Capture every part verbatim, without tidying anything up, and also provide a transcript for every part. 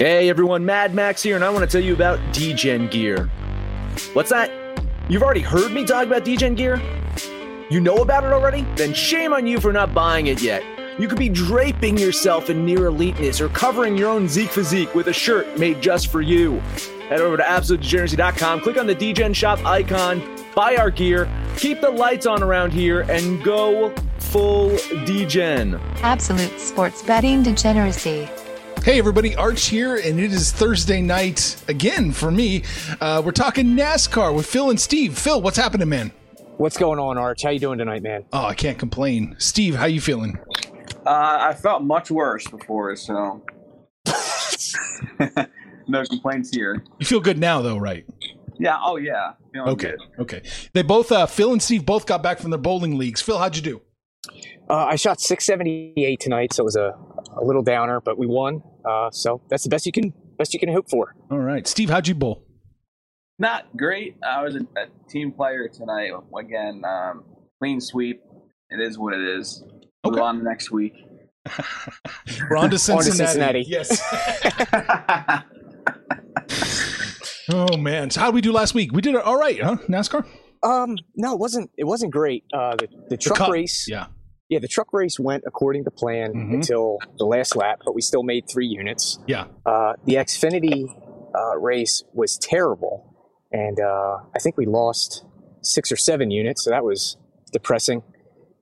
Hey everyone, Mad Max here, and I want to tell you about Degen Gear. What's that? You've already heard me talk about Degen Gear? You know about it already? Then shame on you for not buying it yet. You could be draping yourself in near eliteness or covering your own Zeke physique with a shirt made just for you. Head over to absolute degeneracy dot com, click on the Degen Shop icon, buy our gear, keep the lights on around here, and go full Degen. Absolute Sports Betting Degeneracy. Hey everybody, Arch here, and it is Thursday night again for me. Uh, we're talking NASCAR with Phil and Steve. Phil, what's happening, man? What's going on, Arch? How you doing tonight, man? Oh, I can't complain. Steve, how you feeling? Uh, I felt much worse before, so no complaints here. You feel good now, though, right? Yeah. Oh, yeah. Feeling okay. Good. Okay. They both, uh, Phil and Steve, both got back from their bowling leagues. Phil, how'd you do? Uh, I shot six seventy-eight tonight, so it was a, a little downer, but we won. Uh, so that's the best you can best you can hope for. All right, Steve, how'd you bowl? Not great. I was a, a team player tonight. Again, um, clean sweep. It is what it is. Okay. We're on next week. We're on to Cincinnati. On to Cincinnati. Yes. Oh man, so how'd we do last week? We did it all right, huh? NASCAR? Um, no, it wasn't. It wasn't great. Uh, the, the truck the cup, race. Yeah. Yeah, the truck race went according to plan mm-hmm. until the last lap, but we still made three units. Yeah. Uh, the Xfinity uh, race was terrible, and uh, I think we lost six or seven units, so that was depressing.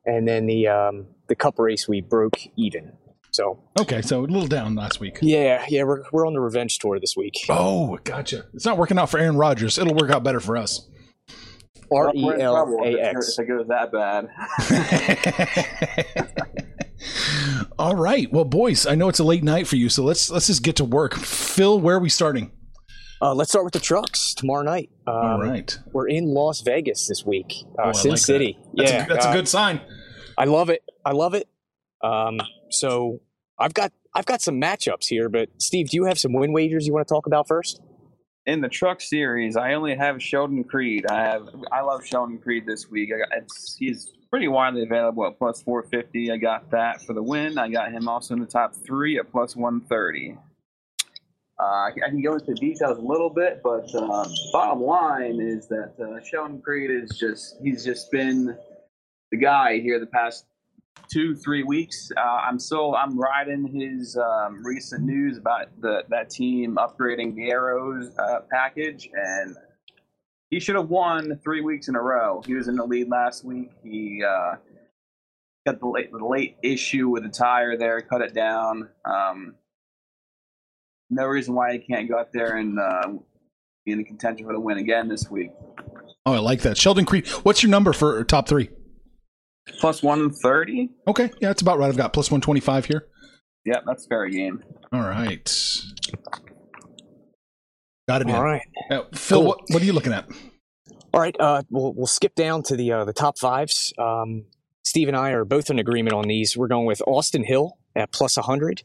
And then the um, the Cup race, we broke even. So okay, so a little down last week. Yeah, yeah, we're we're on the revenge tour this week. Oh, gotcha. It's not working out for Aaron Rodgers. It'll work out better for us. R E L A X. If it goes that bad. All right. Well, boys, I know it's a late night for you, so let's let's just get to work. Phil, where are we starting? Uh, let's start with the trucks tomorrow night. Um, All right. We're in Las Vegas this week. Uh, oh, Sin like City. That. That's yeah, a, that's uh, a good sign. I love it. I love it. Um, so I've got I've got some matchups here, but Steve, do you have some win wagers you want to talk about first? In the truck series, I only have Sheldon Creed. I have I love Sheldon Creed this week. I got, it's, he's pretty widely available at plus four fifty. I got that for the win. I got him also in the top three at plus one thirty. Uh, I can go into details a little bit, but uh, bottom line is that uh, Sheldon Creed is just he's just been the guy here the past two three weeks. Uh, I'm still I'm riding his um, recent news about the that team upgrading the arrows uh, package, and he should have won three weeks in a row. He was in the lead last week. He uh, got the late the late issue with the tire there, cut it down. Um, no reason why he can't go out there and uh, be in the contention for the win again this week. Oh, I like that, Sheldon Creed. What's your number for top three? Plus one thirty? Okay. Yeah, that's about right. I've got plus one twenty-five here. Yeah, that's fair game. All right. Got it. All in. Right. Uh, Phil, cool. what, what are you looking at? All right. Uh, we'll, we'll skip down to the uh, the top fives. Um, Steve and I are both in agreement on these. We're going with Austin Hill at plus one hundred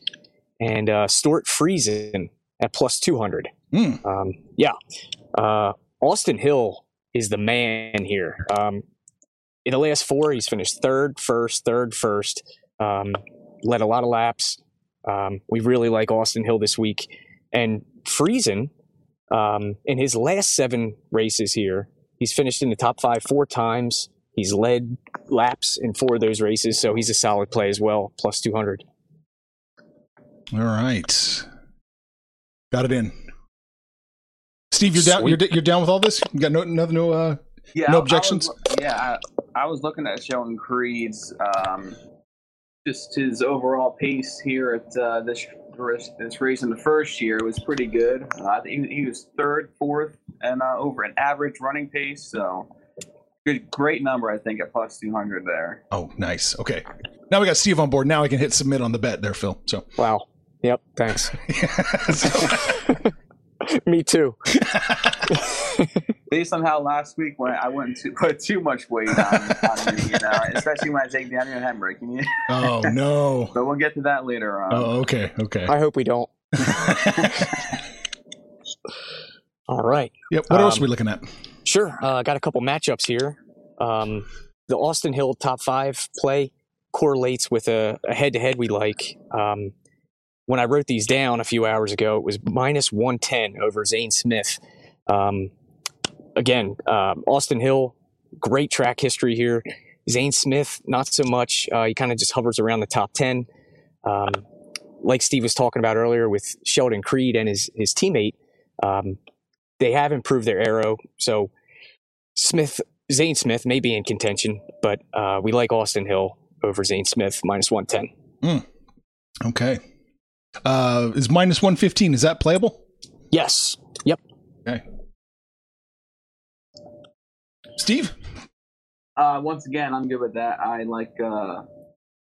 and uh, Stuart Friesen at plus two hundred. Mm. Um, yeah. Uh, Austin Hill is the man here. Um In the last four, he's finished third, first, third, first. Um, led a lot of laps. Um, we really like Austin Hill this week. And Friesen, um, in his last seven races here, he's finished in the top five four times. He's led laps in four of those races, so he's a solid play as well, plus two hundred. All right. Got it in. Steve, you're down, you're, you're down with all this? You got no, no, no, uh, yeah, no objections? I was, yeah, I, I was looking at Sheldon Creed's, um, just his overall pace here at uh, this this race in the first year was pretty good. Uh, he, he was third, fourth, and uh, over an average running pace. So, good, great number, I think, at plus two hundred there. Oh, nice. Okay. Now we got Steve on board. Now I can hit submit on the bet there, Phil. So. Wow. Yep. Thanks. Me too. Based on how last week when I wouldn't to put too much weight on, on me, you know, especially when I take Daniel Hendrick. Oh no! But we'll get to that later on. Oh, okay, okay. I hope we don't. All right. Yep. What um, else are we looking at? Sure. Uh, got a couple matchups here. Um, the Austin Hill top five play correlates with a, a head-to-head we like. Um, when I wrote these down a few hours ago, it was minus one ten over Zane Smith. Um, again, um, Austin Hill, great track history here. Zane Smith, not so much. Uh, he kind of just hovers around the top ten. Um, like Steve was talking about earlier with Sheldon Creed and his his teammate, um, they have improved their aero. So Smith, Zane Smith may be in contention, but uh, we like Austin Hill over Zane Smith, minus one ten. Mm. Okay. Uh, is minus one fifteen, is that playable? Yes. Yep. Okay. Steve? Uh, once again, I'm good with that. I like uh,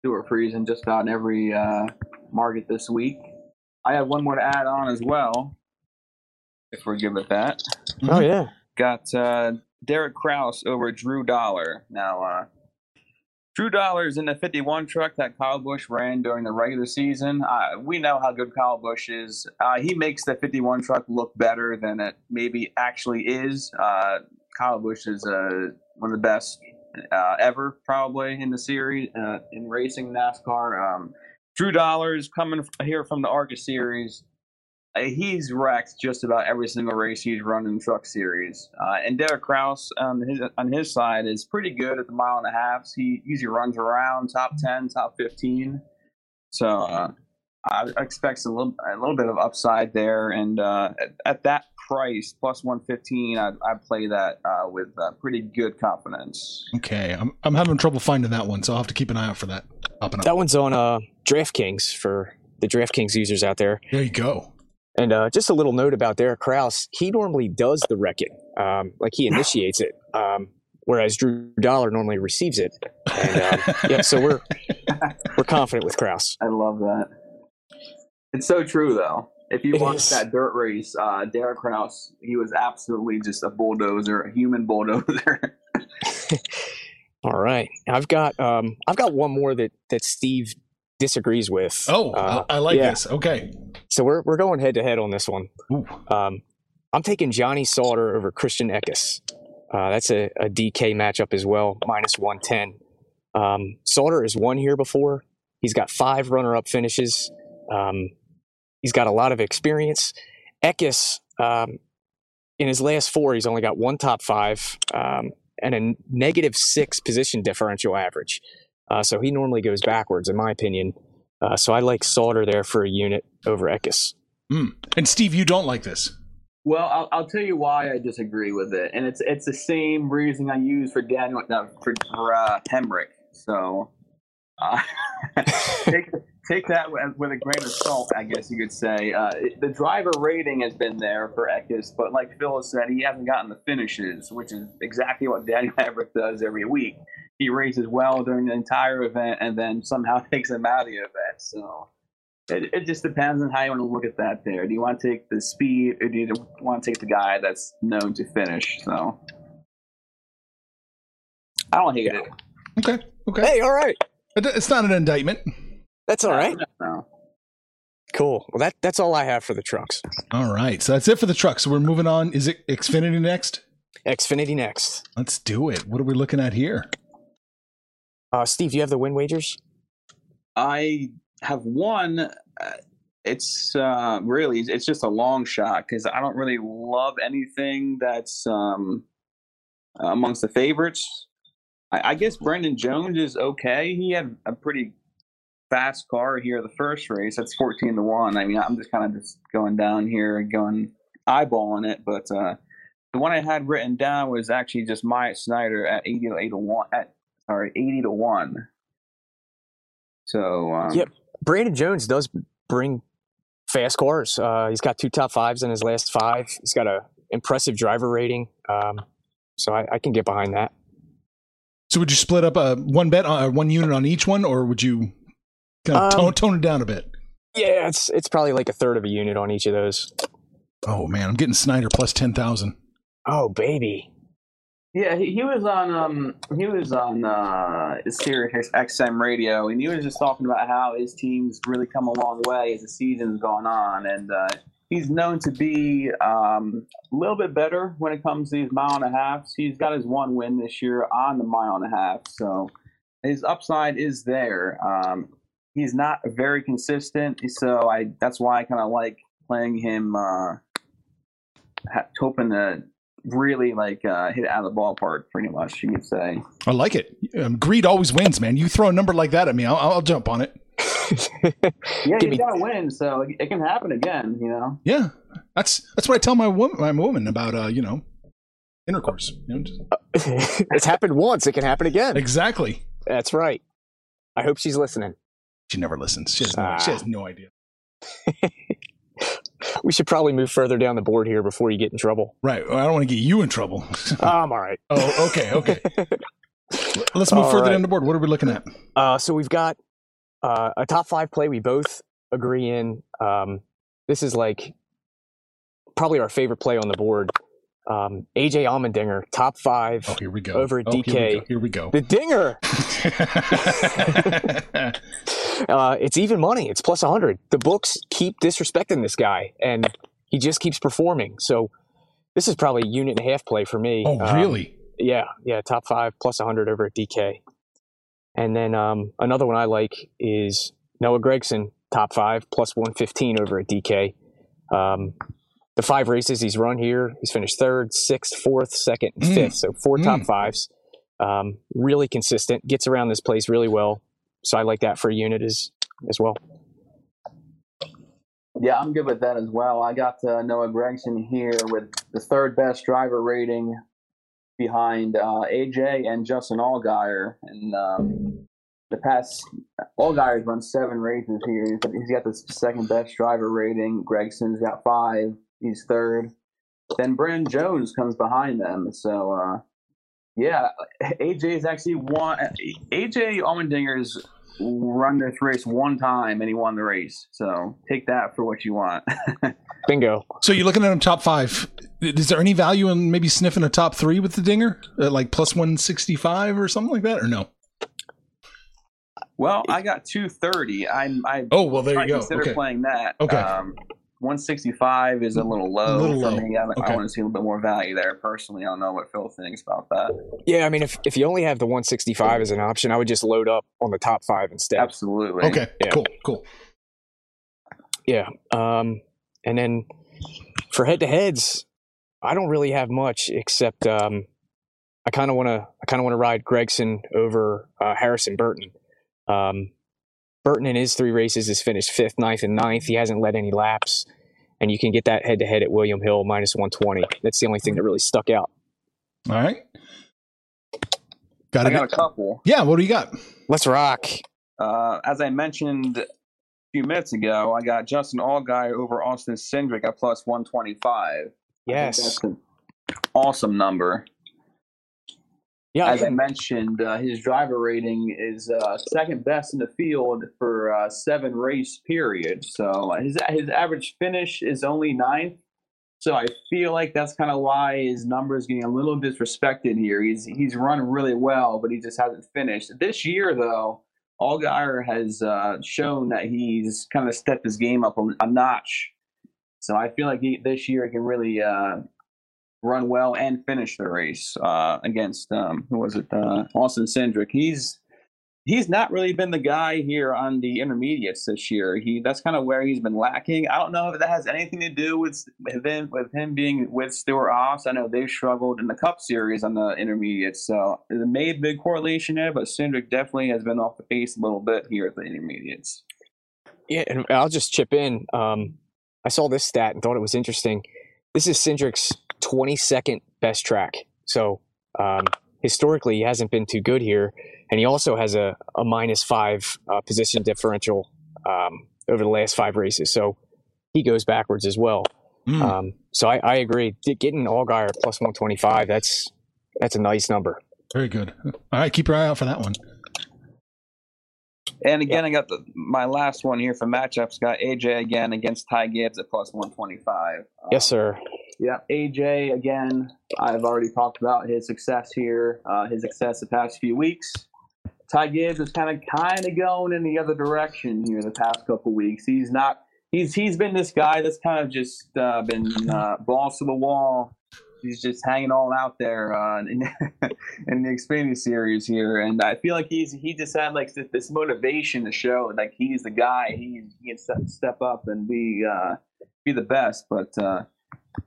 Stewart Friesen just about in every uh, market this week. I have one more to add on as well, if we're good with that. Oh, yeah. Got uh, Derek Krause over Drew Dollar. Now, uh, Drew Dollar is in the fifty-one truck that Kyle Busch ran during the regular season. Uh, we know how good Kyle Busch is. Uh, he makes the fifty-one truck look better than it maybe actually is. Uh, Kyle Busch is uh, one of the best uh, ever, probably, in the series, uh, in racing NASCAR. Um, Drew Dollar is coming here from the ARCA series. He's wrecked just about every single race he's run in the truck series. Uh, and Derek Krause um, his, on his side is pretty good at the mile and a half. He usually runs around top ten, top fifteen. So uh, I expect a little, a little bit of upside there. And uh, at, at that price, plus one fifteen, I, I play that uh, with uh, pretty good confidence. Okay. I'm, I'm having trouble finding that one, so I'll have to keep an eye out for that. Up and up. That one's on uh, DraftKings for the DraftKings users out there. There you go. And uh, just a little note about Derek Krause. He normally does the wreck it, um, like he initiates it, um, whereas Drew Dollar normally receives it. And, um, yeah, so we're we're confident with Krause. I love that. It's so true, though. If you watch that dirt race, uh, Derek Krause, he was absolutely just a bulldozer, a human bulldozer. All right, I've got um, I've got one more that that Steve disagrees with. Oh, uh, I like yeah. this. Okay. So we're we're going head to head on this one. Um, I'm taking Johnny Sauter over Christian Eckes. Uh, that's a, a D K matchup as well, minus one ten. Um, Sauter has won here before. He's got five runner-up finishes. Um, he's got a lot of experience. Eckes, um, in his last four, he's only got one top five um, and a negative six position differential average. Uh, so he normally goes backwards, in my opinion. Uh, so I like Sauter there for a unit over Eckes. Mm. And Steve, you don't like this. Well, I'll, I'll tell you why I disagree with it, and it's it's the same reason I use for Daniel no, for, for uh, Hendrick. So uh, take take that with a grain of salt, I guess you could say. Uh, it, the driver rating has been there for Eckes, but like Phyllis said, he hasn't gotten the finishes, which is exactly what Daniel Everett does every week. He races well during the entire event and then somehow takes him out of the event. So it, it just depends on how you want to look at that there. Do you want to take the speed or do you want to take the guy that's known to finish? So I don't hate it. Okay. Okay. Hey, all right. It's not an indictment. That's all right. No. Cool. Well, that that's all I have for the trucks. All right. So that's it for the trucks. So we're moving on. Is it Xfinity next? Xfinity next. Let's do it. What are we looking at here? Uh, Steve, do you have the win wagers? I have one. Uh, it's uh, really, it's just a long shot because I don't really love anything that's um, amongst the favorites. I, I guess Brendan Jones is okay. He had a pretty fast car here the first race. That's fourteen to one. I mean, I'm just kind of just going down here and going eyeballing it, but uh, the one I had written down was actually just Myatt Snider at eighty to one. At Sorry, eighty to one. So um, yep, Brandon Jones does bring fast cars. Uh, he's got two top fives in his last five. He's got a impressive driver rating. Um, so I, I can get behind that. So would you split up a one bet, on, uh, one unit on each one, or would you kind of um, tone tone it down a bit? Yeah, it's it's probably like a third of a unit on each of those. Oh man, I'm getting Snyder plus ten thousand. Oh baby. Yeah, he, he was on um he was on uh, Sirius X M radio, and he was just talking about how his team's really come a long way as the season's gone on, and uh, he's known to be um, a little bit better when it comes to these mile and a halfs. He's got his one win this year on the mile and a half, so his upside is there. Um, he's not very consistent, so I that's why I kind of like playing him, uh, hoping to really like uh, hit it out of the ballpark, pretty much, you could say. I like it. Um, greed always wins, man. You throw a number like that at me, I'll, I'll jump on it. Yeah, you gotta win, so it can happen again, you know. Yeah, that's that's what I tell my woman, my woman about, uh, you know, intercourse. You know, just... It's happened once; it can happen again. Exactly. That's right. I hope she's listening. She never listens. She has no, ah. she has no idea. We should probably move further down the board here before you get in trouble. Right. Well, I don't want to get you in trouble. I'm all right. Oh, okay, okay. Let's move all further right. down the board. What are we looking at? Uh, so we've got uh, a top five play we both agree in. Um, this is like probably our favorite play on the board. Um, A J Allmendinger, top five oh, here we go. over at oh, D K. Here we go. Here we go. The Dinger. Uh, it's even money. It's plus one hundred. The books keep disrespecting this guy, and he just keeps performing. So this is probably a unit and a half play for me. Oh, um, really? Yeah, yeah. Top five plus one hundred over at D K. And then um, another one I like is Noah Gragson, top five plus one fifteen over at D K. Um, the five races he's run here, he's finished third, sixth, fourth, second, and mm. fifth. So four mm. top fives. Um, really consistent. Gets around this place really well. So I like that for a unit as, as well. Yeah, I'm good with that as well. I got uh, Noah Gragson here with the third best driver rating behind uh, A J and Justin Allgaier. And um, the past, Allgaier's run seven races here. He's got the second best driver rating. Gregson's got five. He's third. Then Brandon Jones comes behind them. So, uh, yeah, A J's actually won. A J Allmendinger's run this race one time, and he won the race. So take that for what you want. Bingo. So you're looking at him top five. Is there any value in maybe sniffing a top three with the Dinger, uh, like plus one sixty-five or something like that, or no? Well, I got two thirty. I'm. I oh well, there you go. Consider okay. playing that. Okay. Um, one sixty-five is a little low a little for low. me. I, okay. I want to see a little bit more value there personally. I don't know what Phil thinks about that. Yeah, I mean, if, if you only have the one sixty-five as an option, I would just load up on the top five instead. Absolutely. Okay, yeah. cool, cool. Yeah, um, and then for head-to-heads, I don't really have much except um, I kind of want to I kind of want to ride Gragson over uh, Harrison Burton. Um Burton in his three races has finished fifth, ninth, and ninth. He hasn't led any laps, and you can get that head-to-head at William Hill minus one twenty. That's the only thing that really stuck out. All right, got, I got a couple. Yeah, what do you got? Let's rock. Uh, as I mentioned a few minutes ago, I got Justin Allgaier over Austin Cindric at plus one twenty-five. Yes, that's an awesome number. Yeah, as I mentioned, uh, his driver rating is uh, second best in the field for uh, seven race period. So his his average finish is only ninth. So I feel like that's kind of why his number is getting a little disrespected here. He's he's run really well, but he just hasn't finished. This year, though, Allgaier has uh, shown that he's kind of stepped his game up a, a notch. So I feel like he, this year he can really uh, – run well and finish the race uh, against um, who was it? Uh, Austin Cindric. He's he's not really been the guy here on the intermediates this year. He that's kind of where he's been lacking. I don't know if that has anything to do with him, with him being with Stewart-Haas. I know they struggled in the Cup Series on the intermediates, so there may be a big correlation there. But Cindric definitely has been off the pace a little bit here at the intermediates. Yeah, and I'll just chip in. Um, I saw this stat and thought it was interesting. This is Cindric's twenty-second best track. So um, historically, he hasn't been too good here. And he also has a, a minus five uh, position differential um, over the last five races. So he goes backwards as well. Mm. Um, so I, I agree. Getting Allgaier plus one twenty-five, that's that's a nice number. Very good. All right, keep your eye out for that one. And again, yeah. I got the, my last one here for matchups. Got A J again against Ty Gibbs at plus one twenty-five. Um, yes, sir. Yeah, A J, again, I've already talked about his success here, uh, his success the past few weeks. Ty Gibbs is kind of kind of going in the other direction here the past couple weeks. He's not he's he's been this guy that's kind of just uh, been uh, balls to the wall, he's just hanging all out there uh, in, in the Xfinity series here. And I feel like he's he just had like this, this motivation to show like he's the guy. He, he can step, step up and be uh, be the best. But uh,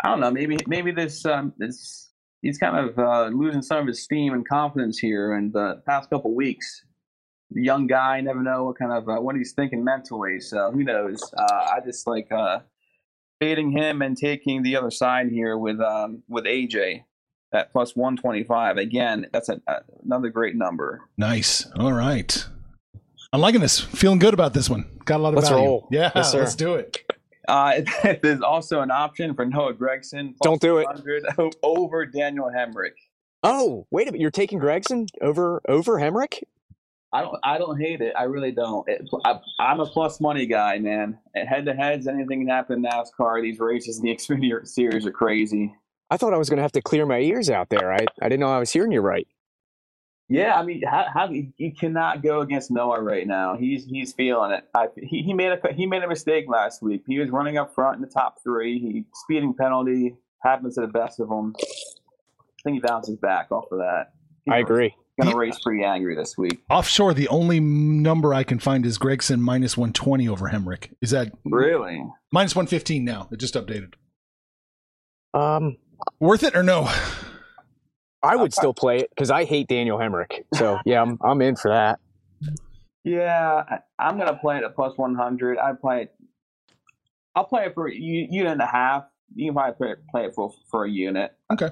I don't know. Maybe maybe this um, this he's kind of uh, losing some of his steam and confidence here in the past couple weeks. The young guy, never know what kind of uh, what he's thinking mentally. So who knows? Uh, I just like. Uh, Fading him and taking the other side here with um, with A J at plus one twenty-five. Again, that's a, a, another great number. Nice. All right. I'm liking this. Feeling good about this one. Got a lot of let's value. Roll. Yeah, yes, let's do it. Uh, there's also an option for Noah Gragson. Don't do it. Over Daniel Hemrick. Oh, wait a minute. You're taking Gragson over over Hemrick? I don't. I don't hate it. I really don't. It, I, I'm a plus money guy, man. Head to heads, anything can happen in NASCAR. These races in the Xfinity series are crazy. I thought I was going to have to clear my ears out there. I I didn't know I was hearing you right. Yeah, I mean, how, how you cannot go against Noah right now. He's he's feeling it. I, he he made a he made a mistake last week. He was running up front in the top three. He speeding penalty happens to the best of them. I think he bounces back off of that. He I knows. agree. Going to race pretty angry this week. Offshore, the only number I can find is Gragson minus one twenty over Hemrick. Is that really minus one fifteen now? It just updated. Um, worth it or no? I would still play it because I hate Daniel Hemrick. So yeah, I'm I'm in for that. Yeah, I, I'm going to play it at plus one hundred. I play it. I'll play it for a unit and a half. You can probably play it, play it for for a unit. Okay.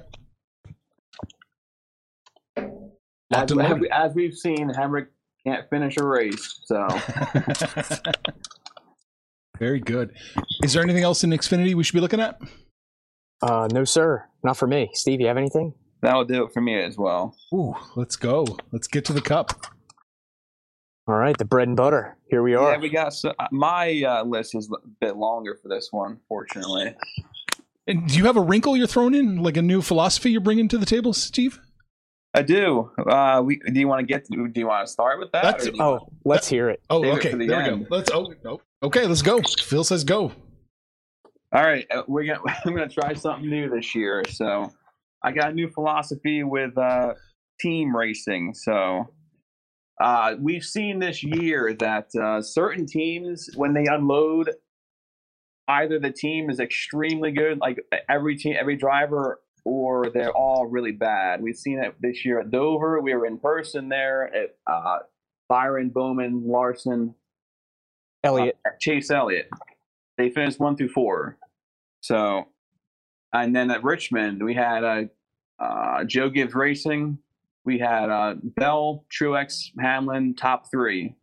As, as, we, as we've seen, Hemrick can't finish a race, so. Very good. Is there anything else in Xfinity we should be looking at? Uh, no, sir. Not for me. Steve, you have anything? That'll do it for me as well. Ooh, let's go. Let's get to the cup. All right, the bread and butter. Here we are. Yeah, we got so, my uh, list is a bit longer for this one, fortunately. And do you have a wrinkle you're throwing in, like a new philosophy you're bringing to the table, Steve? I do. Uh, we do you want to get? To, do you want to start with that? That's, oh, want, let's that, hear it. Oh, Save okay. It there end. we go. Let's. Oh, oh, okay. Let's go. Phil says go. All right, we're gonna. I'm gonna try something new this year. So, I got a new philosophy with uh, team racing. So, uh, we've seen this year that uh, certain teams, when they unload, either the team is extremely good, like every team, every driver. Or they're all really bad. We've seen it this year at Dover. We were in person there at uh, Byron, Bowman, Larson, Elliott, uh, Chase Elliott. They finished one through four. So, and then at Richmond, we had a uh, uh, Joe Gibbs Racing. We had uh, Bell, Truex, Hamlin, top three.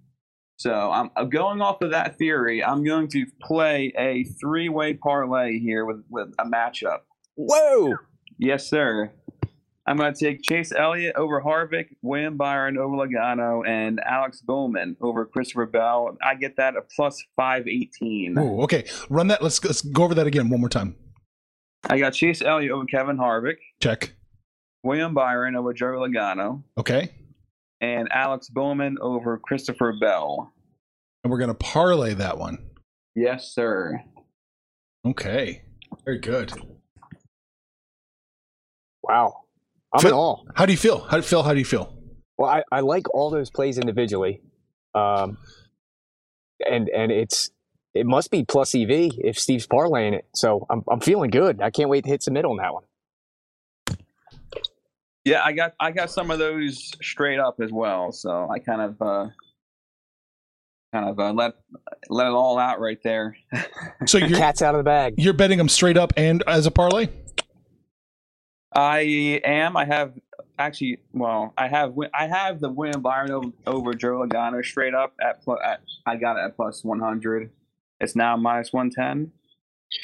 So I'm, I'm going off of that theory. I'm going to play a three-way parlay here with, with a matchup. Whoa. Yes, sir. I'm going to take Chase Elliott over Harvick, William Byron over Logano, and Alex Bowman over Christopher Bell. I get that at plus five eighteen. Oh, okay. Run that. Let's let's go over that again one more time. I got Chase Elliott over Kevin Harvick. Check. William Byron over Joey Logano. Okay. And Alex Bowman over Christopher Bell. And we're going to parlay that one. Yes, sir. Okay. Very good. Wow. I'm Phil, in awe. How do you feel? How, Phil, how do you feel? Well, I, I like all those plays individually. Um, and and it's it must be plus E V if Steve's parlaying it. So I'm I'm feeling good. I can't wait to hit submit on that one. Yeah, I got I got some of those straight up as well. So I kind of uh, kind of uh, let let it all out right there. So your cat's out of the bag. You're betting them straight up and as a parlay? I am. I have actually. Well, I have. I have the William Byron over, over Joe Logano straight up at, plus, at. I got it at plus one hundred. It's now minus one ten.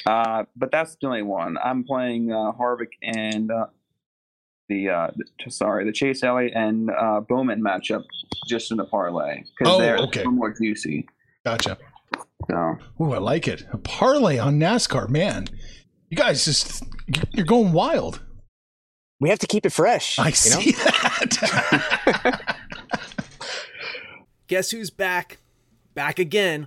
Uh, but that's the only one. I'm playing uh, Harvick and uh, the, uh, the sorry the Chase Elliott and uh, Bowman matchup just in the parlay because oh, they're okay. a little more juicy. Gotcha. So. Ooh, I like it. A parlay on NASCAR, man. You guys just you're going wild. We have to keep it fresh. I you see know? that. Guess who's back? Back again.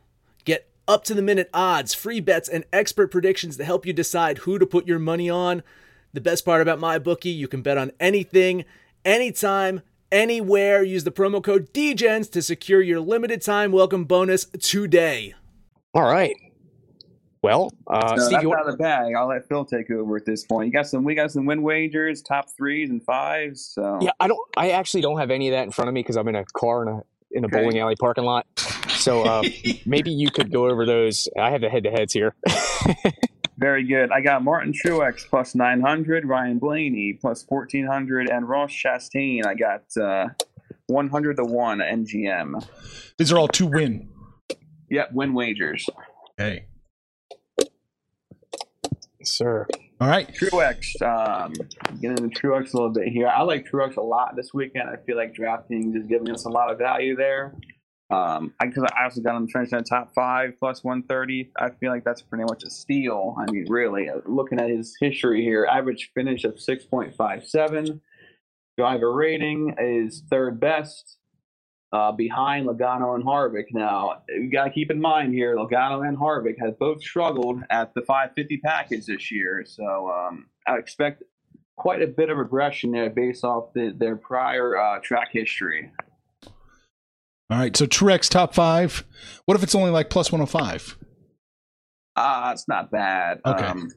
Get up-to-the-minute odds, free bets, and expert predictions to help you decide who to put your money on. The best part about MyBookie, you can bet on anything, anytime, anywhere. Use the promo code DEGENS to secure your limited time welcome bonus today. All right. Well, uh, no, Steve, that's you out of the bag. I'll let Phil take over at this point. You got some. We got some win wagers, top threes and fives. So. Yeah, I don't. I actually don't have any of that in front of me because I'm in a car in a in a okay. bowling alley parking lot. So uh, maybe you could go over those. I have the head to heads here. Very good. I got Martin Truex plus nine hundred, Ryan Blaney plus fourteen hundred, and Ross Chastain. I got uh, one hundred to one N G M. These are all two win. Yep, win wagers. Okay. Yes, sir. All right. Truex. Um, getting into Truex a little bit here. I like Truex a lot this weekend. I feel like DraftKings is giving us a lot of value there. Um, I because I also got on the trench in top five plus one thirty. I feel like that's pretty much a steal. I mean, really, looking at his history here, average finish of six point five seven. Driver rating is third best, uh, behind Logano and Harvick. Now, you got to keep in mind here, Logano and Harvick have both struggled at the five fifty package this year. So um, I expect quite a bit of regression there based off the, their prior uh, track history. All right, so Truex top five. What if it's only like plus one oh five? Ah, uh, it's not bad. Okay. Um,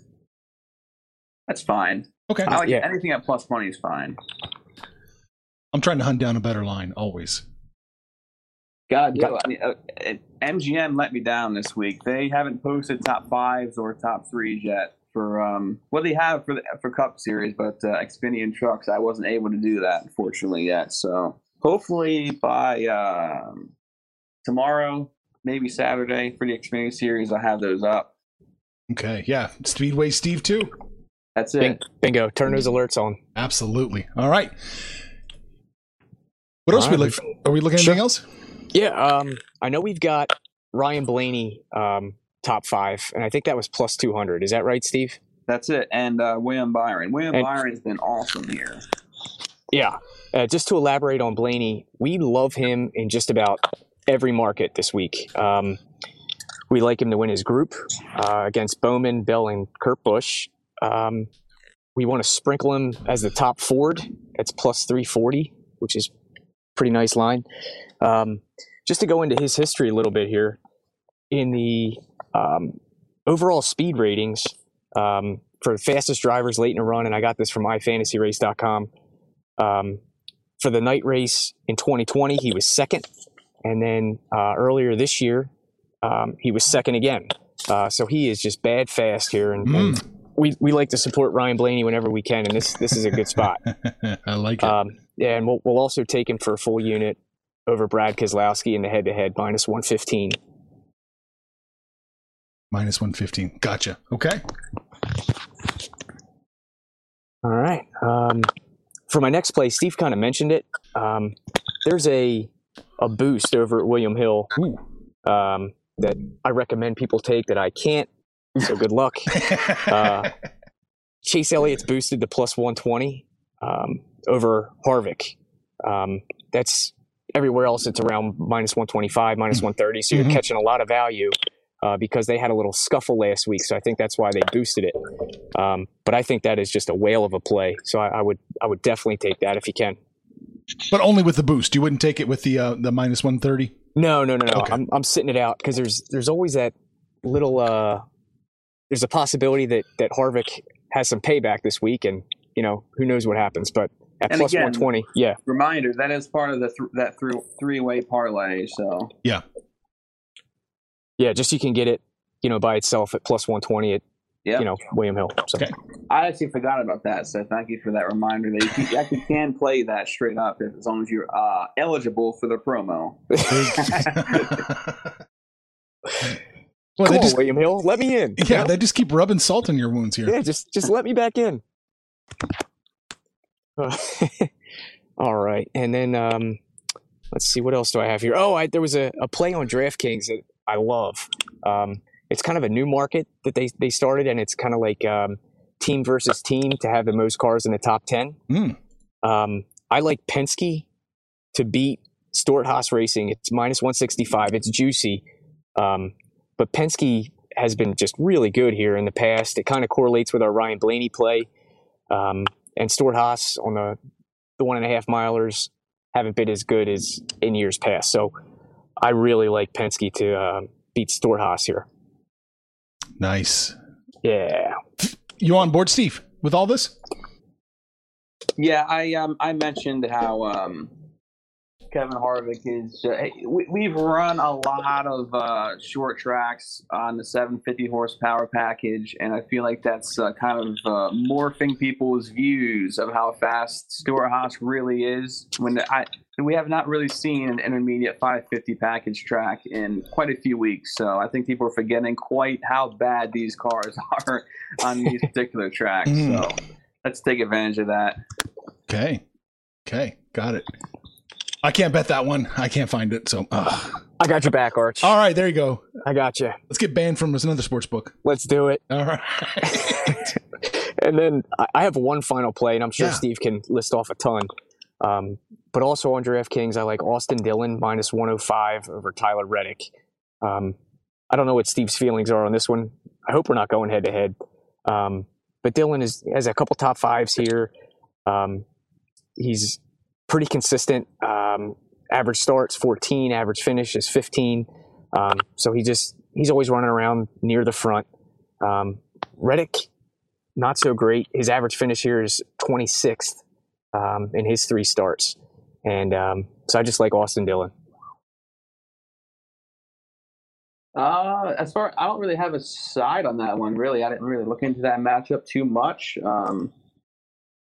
that's fine. Okay. I like yeah. Anything at plus twenty is fine. I'm trying to hunt down a better line, always. God, God. I mean, uh, M G M let me down this week. They haven't posted top fives or top threes yet for um, what well, they have for the, for Cup Series, but uh, Xfinity and Trucks, I wasn't able to do that, unfortunately, yet, so... Hopefully by uh, tomorrow, maybe Saturday for the Xfinity Series, I'll have those up. Okay, yeah. Speedway Steve, too. That's it. Bingo. Turn those alerts on. Absolutely. All right. What else are we looking for? Are we looking at anything else? Yeah. Um, I know we've got Ryan Blaney um, top five, and I think that was plus two hundred. Is that right, Steve? That's it. And uh, William Byron. William and- Byron's been awesome here. Yeah, uh, just to elaborate on Blaney, we love him in just about every market this week. Um, we like him to win his group uh, against Bowman, Bell, and Kurt Busch. Um, we want to sprinkle him as the top Ford. That's plus three forty, which is pretty nice line. Um, just to go into his history a little bit here, in the um, overall speed ratings um, for the fastest drivers late in a run, and I got this from i fantasy race dot com, Um, for the night race in twenty twenty, he was second. And then uh, earlier this year, um, he was second again. Uh, so he is just bad fast here. And, mm. and we, we like to support Ryan Blaney whenever we can. And this this is a good spot. I like it. Um, yeah, and we'll, we'll also take him for a full unit over Brad Keselowski in the head-to-head, minus one fifteen. Minus one fifteen. Gotcha. Okay. All right. Um, For my next play, Steve kind of mentioned it. Um, there's a a boost over at William Hill um, that I recommend people take that I can't, so good luck. Uh, Chase Elliott's boosted to plus one twenty um, over Harvick. Um, that's everywhere else. It's around minus one twenty-five, minus one thirty, so you're mm-hmm. catching a lot of value uh, because they had a little scuffle last week, so I think that's why they boosted it. Um, but I think that is just a whale of a play, so I, I would I would definitely take that if you can. But only with the boost. You wouldn't take it with the uh, the minus one thirty? No, no, no, no. Okay. I'm I'm sitting it out because there's there's always that little uh, – there's a possibility that, that Harvick has some payback this week, and you know, who knows what happens, but at and plus again, one twenty. Yeah. Reminder, that is part of the th- that th- three-way parlay, so. Yeah. Yeah, just you can get it, you know, by itself at plus one twenty at, yep. you know, William Hill. So. Okay. I actually forgot about that, so thank you for that reminder. That you can, actually can play that straight up if, as long as you're uh, eligible for the promo. Well, Come on, just, William Hill, let me in. Yeah, you know? They just keep rubbing salt in your wounds here. Yeah, just just let me back in. Uh, all right, and then um, let's see, what else do I have here? Oh, I, there was a, a play on DraftKings that I love. Um, it's kind of a new market that they, they started, and it's kind of like um, team versus team to have the most cars in the top ten. Mm. Um, I like Penske to beat Stewart-Haas Racing. It's minus one sixty-five. It's juicy. Um, but Penske has been just really good here in the past. It kind of correlates with our Ryan Blaney play. Um, and Stewart-Haas on the, the one and a half milers haven't been as good as in years past. So I really like Penske to uh, beat Stewart-Haas here. Nice. Yeah. You on board, Steve, with all this? Yeah, I um, I mentioned how um, Kevin Harvick is uh, – we, we've run a lot of uh, short tracks on the seven hundred fifty horsepower package, and I feel like that's uh, kind of uh, morphing people's views of how fast Stewart-Haas really is. When I – we have not really seen an intermediate five fifty package track in quite a few weeks, so I think people are forgetting quite how bad these cars are on these particular tracks. Mm. So let's take advantage of that. Okay. Okay. Got it. I can't bet that one. I can't find it, so. Uh. I got your back, Arch. All right. There you go. I got you. Let's get banned from another sports book. Let's do it. All right. And then I have one final play, and I'm sure yeah. Steve can list off a ton. Um, but also on DraftKings, I like Austin Dillon minus one oh five over Tyler Reddick. Um, I don't know what Steve's feelings are on this one. I hope we're not going head to head. Um, but Dillon is, has a couple top fives here. Um, he's pretty consistent. Um, average starts fourteen, average finish is fifteen. Um, so he just, he's always running around near the front. Um, Reddick, not so great. His average finish here is twenty-sixth. Um, in his three starts. And um, so I just like Austin Dillon. Uh, as far I don't really have a side on that one, really. I didn't really look into that matchup too much. Um,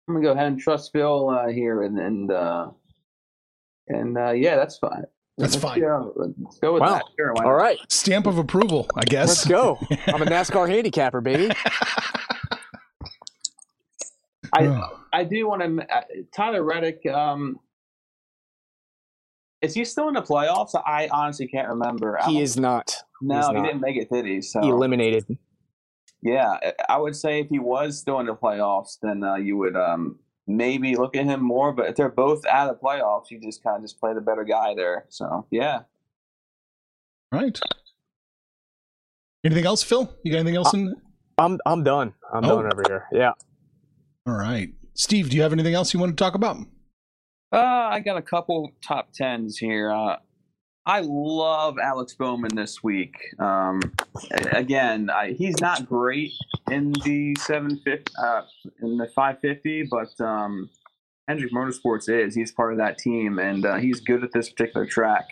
I'm going to go ahead and trust Phil uh, here. And, and, uh, and uh, yeah, that's fine. That's let's fine. Go. Let's go with wow. that. Sure, why not? All right. Stamp of approval, I guess. Let's go. I'm a NASCAR handicapper, baby. I oh. I do want to uh, Tyler Reddick. Um, is he still in the playoffs? I honestly can't remember. He is not. No, he, he not. Didn't make it, did he? So he eliminated. Yeah, I would say if he was still in the playoffs, then uh, you would um, maybe look at him more. But if they're both out of the playoffs, you just kind of just play the better guy there. So yeah. Right. Anything else, Phil? You got anything else I, in? I'm I'm done. I'm oh. done over here. Yeah. All right. Steve, do you have anything else you want to talk about? Uh, I got a couple top tens here. Uh, I love Alex Bowman this week. Um, again, I, he's not great in the seven fifty, uh, in the five fifty, but um, Hendrick Motorsports is. He's part of that team, and uh, he's good at this particular track.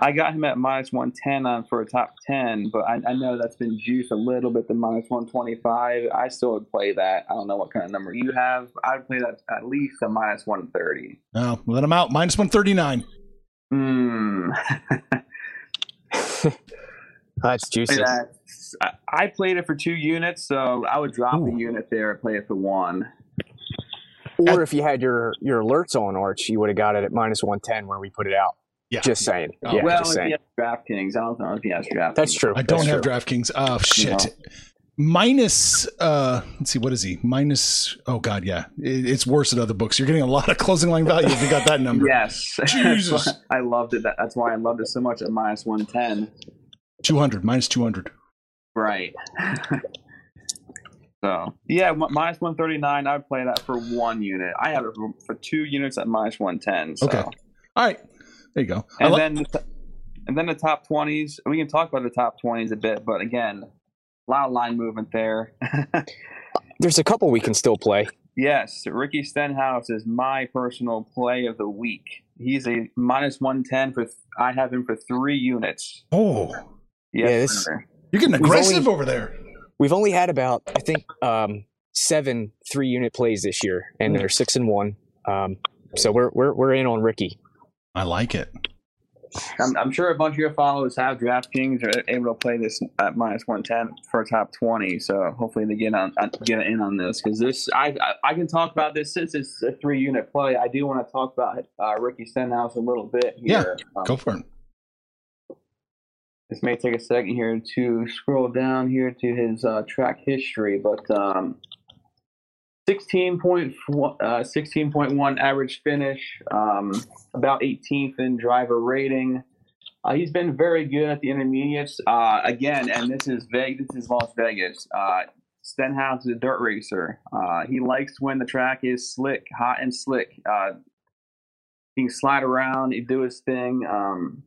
I got him at minus one ten on for a top ten, but I, I know that's been juiced a little bit to minus one twenty-five. I still would play that. I don't know what kind of number you have. I'd play that at least a minus one thirty. Oh, let him out. Minus one thirty-nine. Mm. That's juicy. I, I played it for two units, so I would drop Ooh. a unit there and play it for one. Or if you had your, your alerts on, Arch, you would have got it at minus one ten when we put it out. Yeah. Just saying. Oh. Yeah, well, just saying. If you have DraftKings, I don't know if you have DraftKings. That's true. I don't That's have true. DraftKings. Oh, shit. No. Minus, uh, let's see, what is he? Minus, oh, God, yeah. It, it's worse at other books. You're getting a lot of closing line value if you got that number. Yes. Jesus. I loved it. That's why I loved it so much at minus one ten. two hundred, minus two hundred. Right. So, yeah, minus one thirty-nine, I would play that for one unit. I have it for two units at minus one ten. So. Okay. All right. There you go. And like- then and then the top twenties. We can talk about the top twenties a bit, but again, a lot of line movement there. There's a couple we can still play. Yes, Ricky Stenhouse is my personal play of the week. He's a minus one ten for. I have him for three units. Oh, yes, yeah, you're getting aggressive only, over there. We've only had about I think um, seven three unit plays this year, and they're six and one. Um, so we're we're we're in on Ricky. I like it. I'm, I'm sure a bunch of your followers have DraftKings are able to play this at minus one ten for top twenty. So hopefully they get on get in on this because this I, I I can talk about this since it's a three unit play. I do want to talk about uh, Ricky Stenhouse a little bit here. Yeah, um, go for it. This may take a second here to scroll down here to his uh, track history, but um, sixteen point one average finish, um, about eighteenth in driver rating. Uh, he's been very good at the intermediates. Uh, again, and this is Vegas, this is Las Vegas. Uh, Stenhouse is a dirt racer. Uh, he likes when the track is slick, hot and slick. Uh, he can slide around, he do his thing. Um,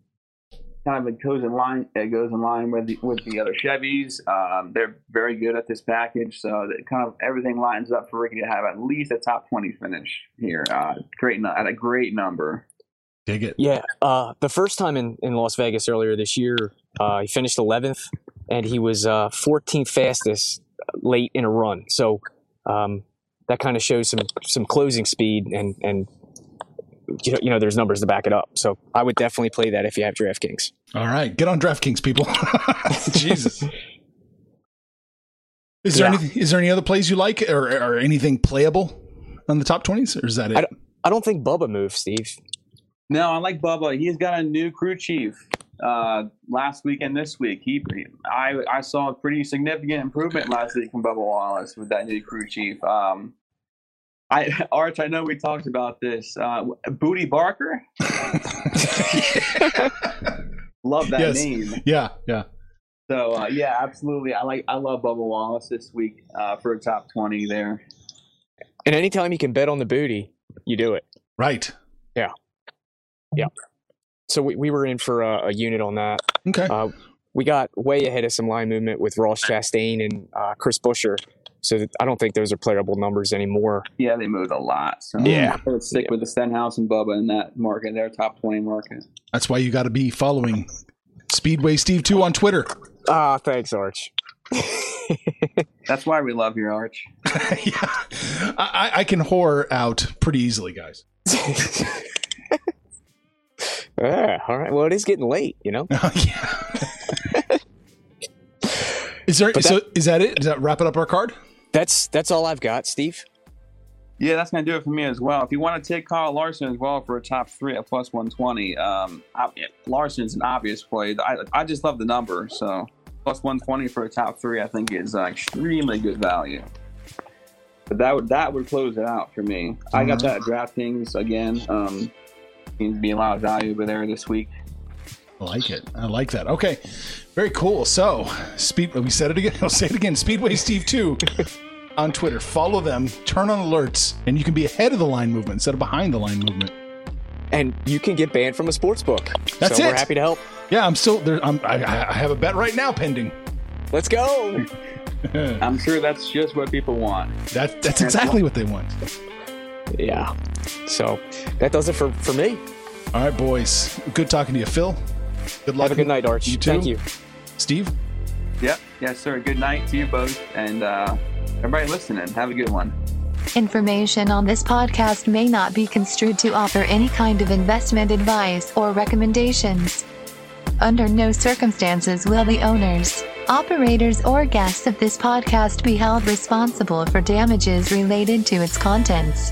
kind of goes in line. It goes in line with the, with the other Chevys. Um, they're very good at this package, so that kind of everything lines up for Ricky to have at least a top twenty finish here. Uh, great at a great number. Dig it. Yeah, uh, the first time in, in Las Vegas earlier this year, uh, he finished eleventh, and he was uh, fourteenth fastest late in a run. So um, that kind of shows some some closing speed and and. You know, you know, there's numbers to back it up. So I would definitely play that if you have DraftKings. All right. Get on DraftKings, people. Jesus. Is there, yeah. any, is there any other plays you like or, or anything playable on the top twenties? Or is that it? I don't, I don't think Bubba moves, Steve. No, I like Bubba. He's got a new crew chief uh, last week and this week. He, I, I saw a pretty significant improvement last week from Bubba Wallace with that new crew chief. Um I, Arch, I know we talked about this. Uh, Booty Barker? Love that yes. name. Yeah, yeah. So, uh, yeah, absolutely. I like. I love Bubba Wallace this week uh, for a top twenty there. And anytime you can bet on the booty, you do it. Right. Yeah. Yeah. So we, we were in for a, a unit on that. Okay. Uh, we got way ahead of some line movement with Ross Chastain and uh, Chris Buescher. So I don't think those are playable numbers anymore. Yeah, they moved a lot. So yeah. I would stick yeah. with the Stenhouse and Bubba in that market, their top twenty market. That's why you got to be following Speedway Steve two on Twitter. Ah, uh, thanks, Arch. That's why we love your Arch. yeah. I, I can whore out pretty easily, guys. yeah, all right. Well, it is getting late, you know? Oh, yeah. Is, there, that, so is that it? Does that wrap it up our card? That's that's all I've got, Steve. Yeah, that's going to do it for me as well. If you want to take Kyle Larson as well for a top three at plus one twenty, um, Larson's an obvious play. I, I just love the number. So plus one twenty for a top three, I think, is uh, extremely good value. But that would that would close it out for me. Mm-hmm. I got that at DraftKings again. Um, seems to be a lot of value over there this week. I like it. I like that. Okay. Very cool. So, speed. we said it again. I'll say it again. Speedway Steve two on Twitter. Follow them. Turn on alerts. And you can be ahead of the line movement instead of behind the line movement. And you can get banned from a sports book. That's so it. We're happy to help. Yeah, I'm still there. I'm, I, I have a bet right now pending. Let's go. I'm sure that's just what people want. That, that's exactly what they want. Yeah. So, that does it for, for me. All right, boys. Good talking to you, Phil. Good luck. Have a good night, Arch. You too. Thank you. Steve? Yep. Yes, sir. Good night to you both. And uh, everybody listening, have a good one. Information on this podcast may not be construed to offer any kind of investment advice or recommendations. Under no circumstances will the owners, operators, or guests of this podcast be held responsible for damages related to its contents.